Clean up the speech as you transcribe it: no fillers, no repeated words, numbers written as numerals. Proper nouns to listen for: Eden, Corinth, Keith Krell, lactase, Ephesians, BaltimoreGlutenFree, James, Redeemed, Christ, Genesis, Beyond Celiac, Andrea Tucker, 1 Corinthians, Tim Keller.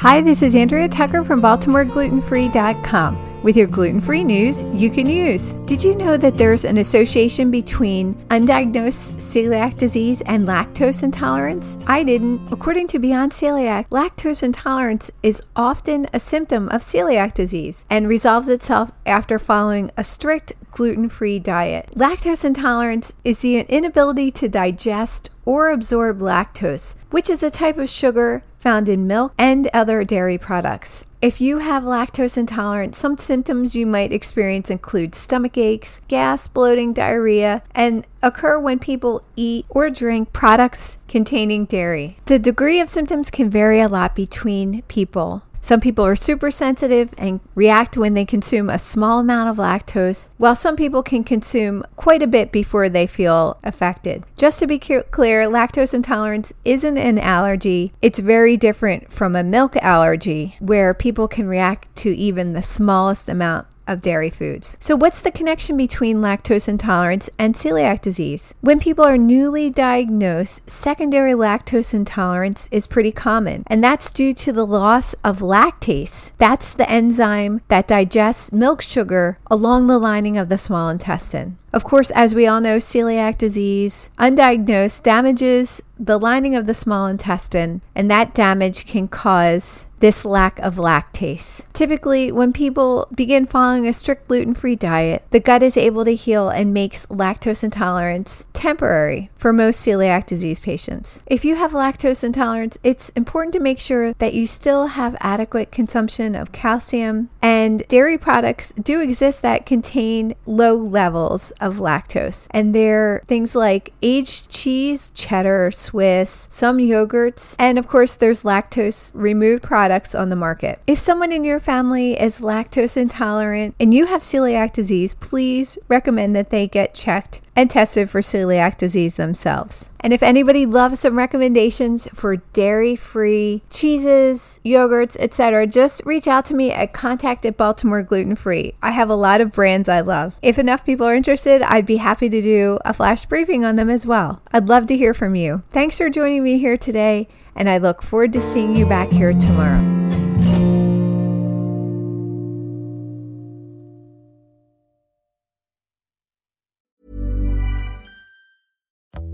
Hi, this is Andrea Tucker from BaltimoreGlutenFree.com. With your gluten-free news you can use. Did you know that there's an association between undiagnosed celiac disease and lactose intolerance? I didn't. According to Beyond Celiac, lactose intolerance is often a symptom of celiac disease and resolves itself after following a strict gluten-free diet. Lactose intolerance is the inability to digest or absorb lactose, which is a type of sugar found in milk and other dairy products. If you have lactose intolerance, some symptoms you might experience include stomach aches, gas, bloating, diarrhea, and occur when people eat or drink products containing dairy. The degree of symptoms can vary a lot between people. Some people are super sensitive and react when they consume a small amount of lactose, while some people can consume quite a bit before they feel affected. Just to be clear, lactose intolerance isn't an allergy. It's very different from a milk allergy, where people can react to even the smallest amount of dairy foods. So what's the connection between lactose intolerance and celiac disease? When people are newly diagnosed, secondary lactose intolerance is pretty common, and that's due to the loss of lactase. That's the enzyme that digests milk sugar along the lining of the small intestine. Of course, as we all know, celiac disease, undiagnosed, damages the lining of the small intestine, and that damage can cause this lack of lactase. Typically, when people begin following a strict gluten-free diet, the gut is able to heal and makes lactose intolerance temporary for most celiac disease patients. If you have lactose intolerance, it's important to make sure that you still have adequate consumption of calcium, and dairy products do exist that contain low levels of lactose. And they're things like aged cheese, cheddar, Swiss, some yogurts, and of course there's lactose-removed products on the market. If someone in your family is lactose intolerant and you have celiac disease, please recommend that they get checked and tested for celiac disease themselves. And if anybody loves some recommendations for dairy-free cheeses, yogurts, etc., just reach out to me at contact@BaltimoreGlutenFree. I have a lot of brands I love. If enough people are interested, I'd be happy to do a flash briefing on them as well. I'd love to hear from you. Thanks for joining me here today, and I look forward to seeing you back here tomorrow.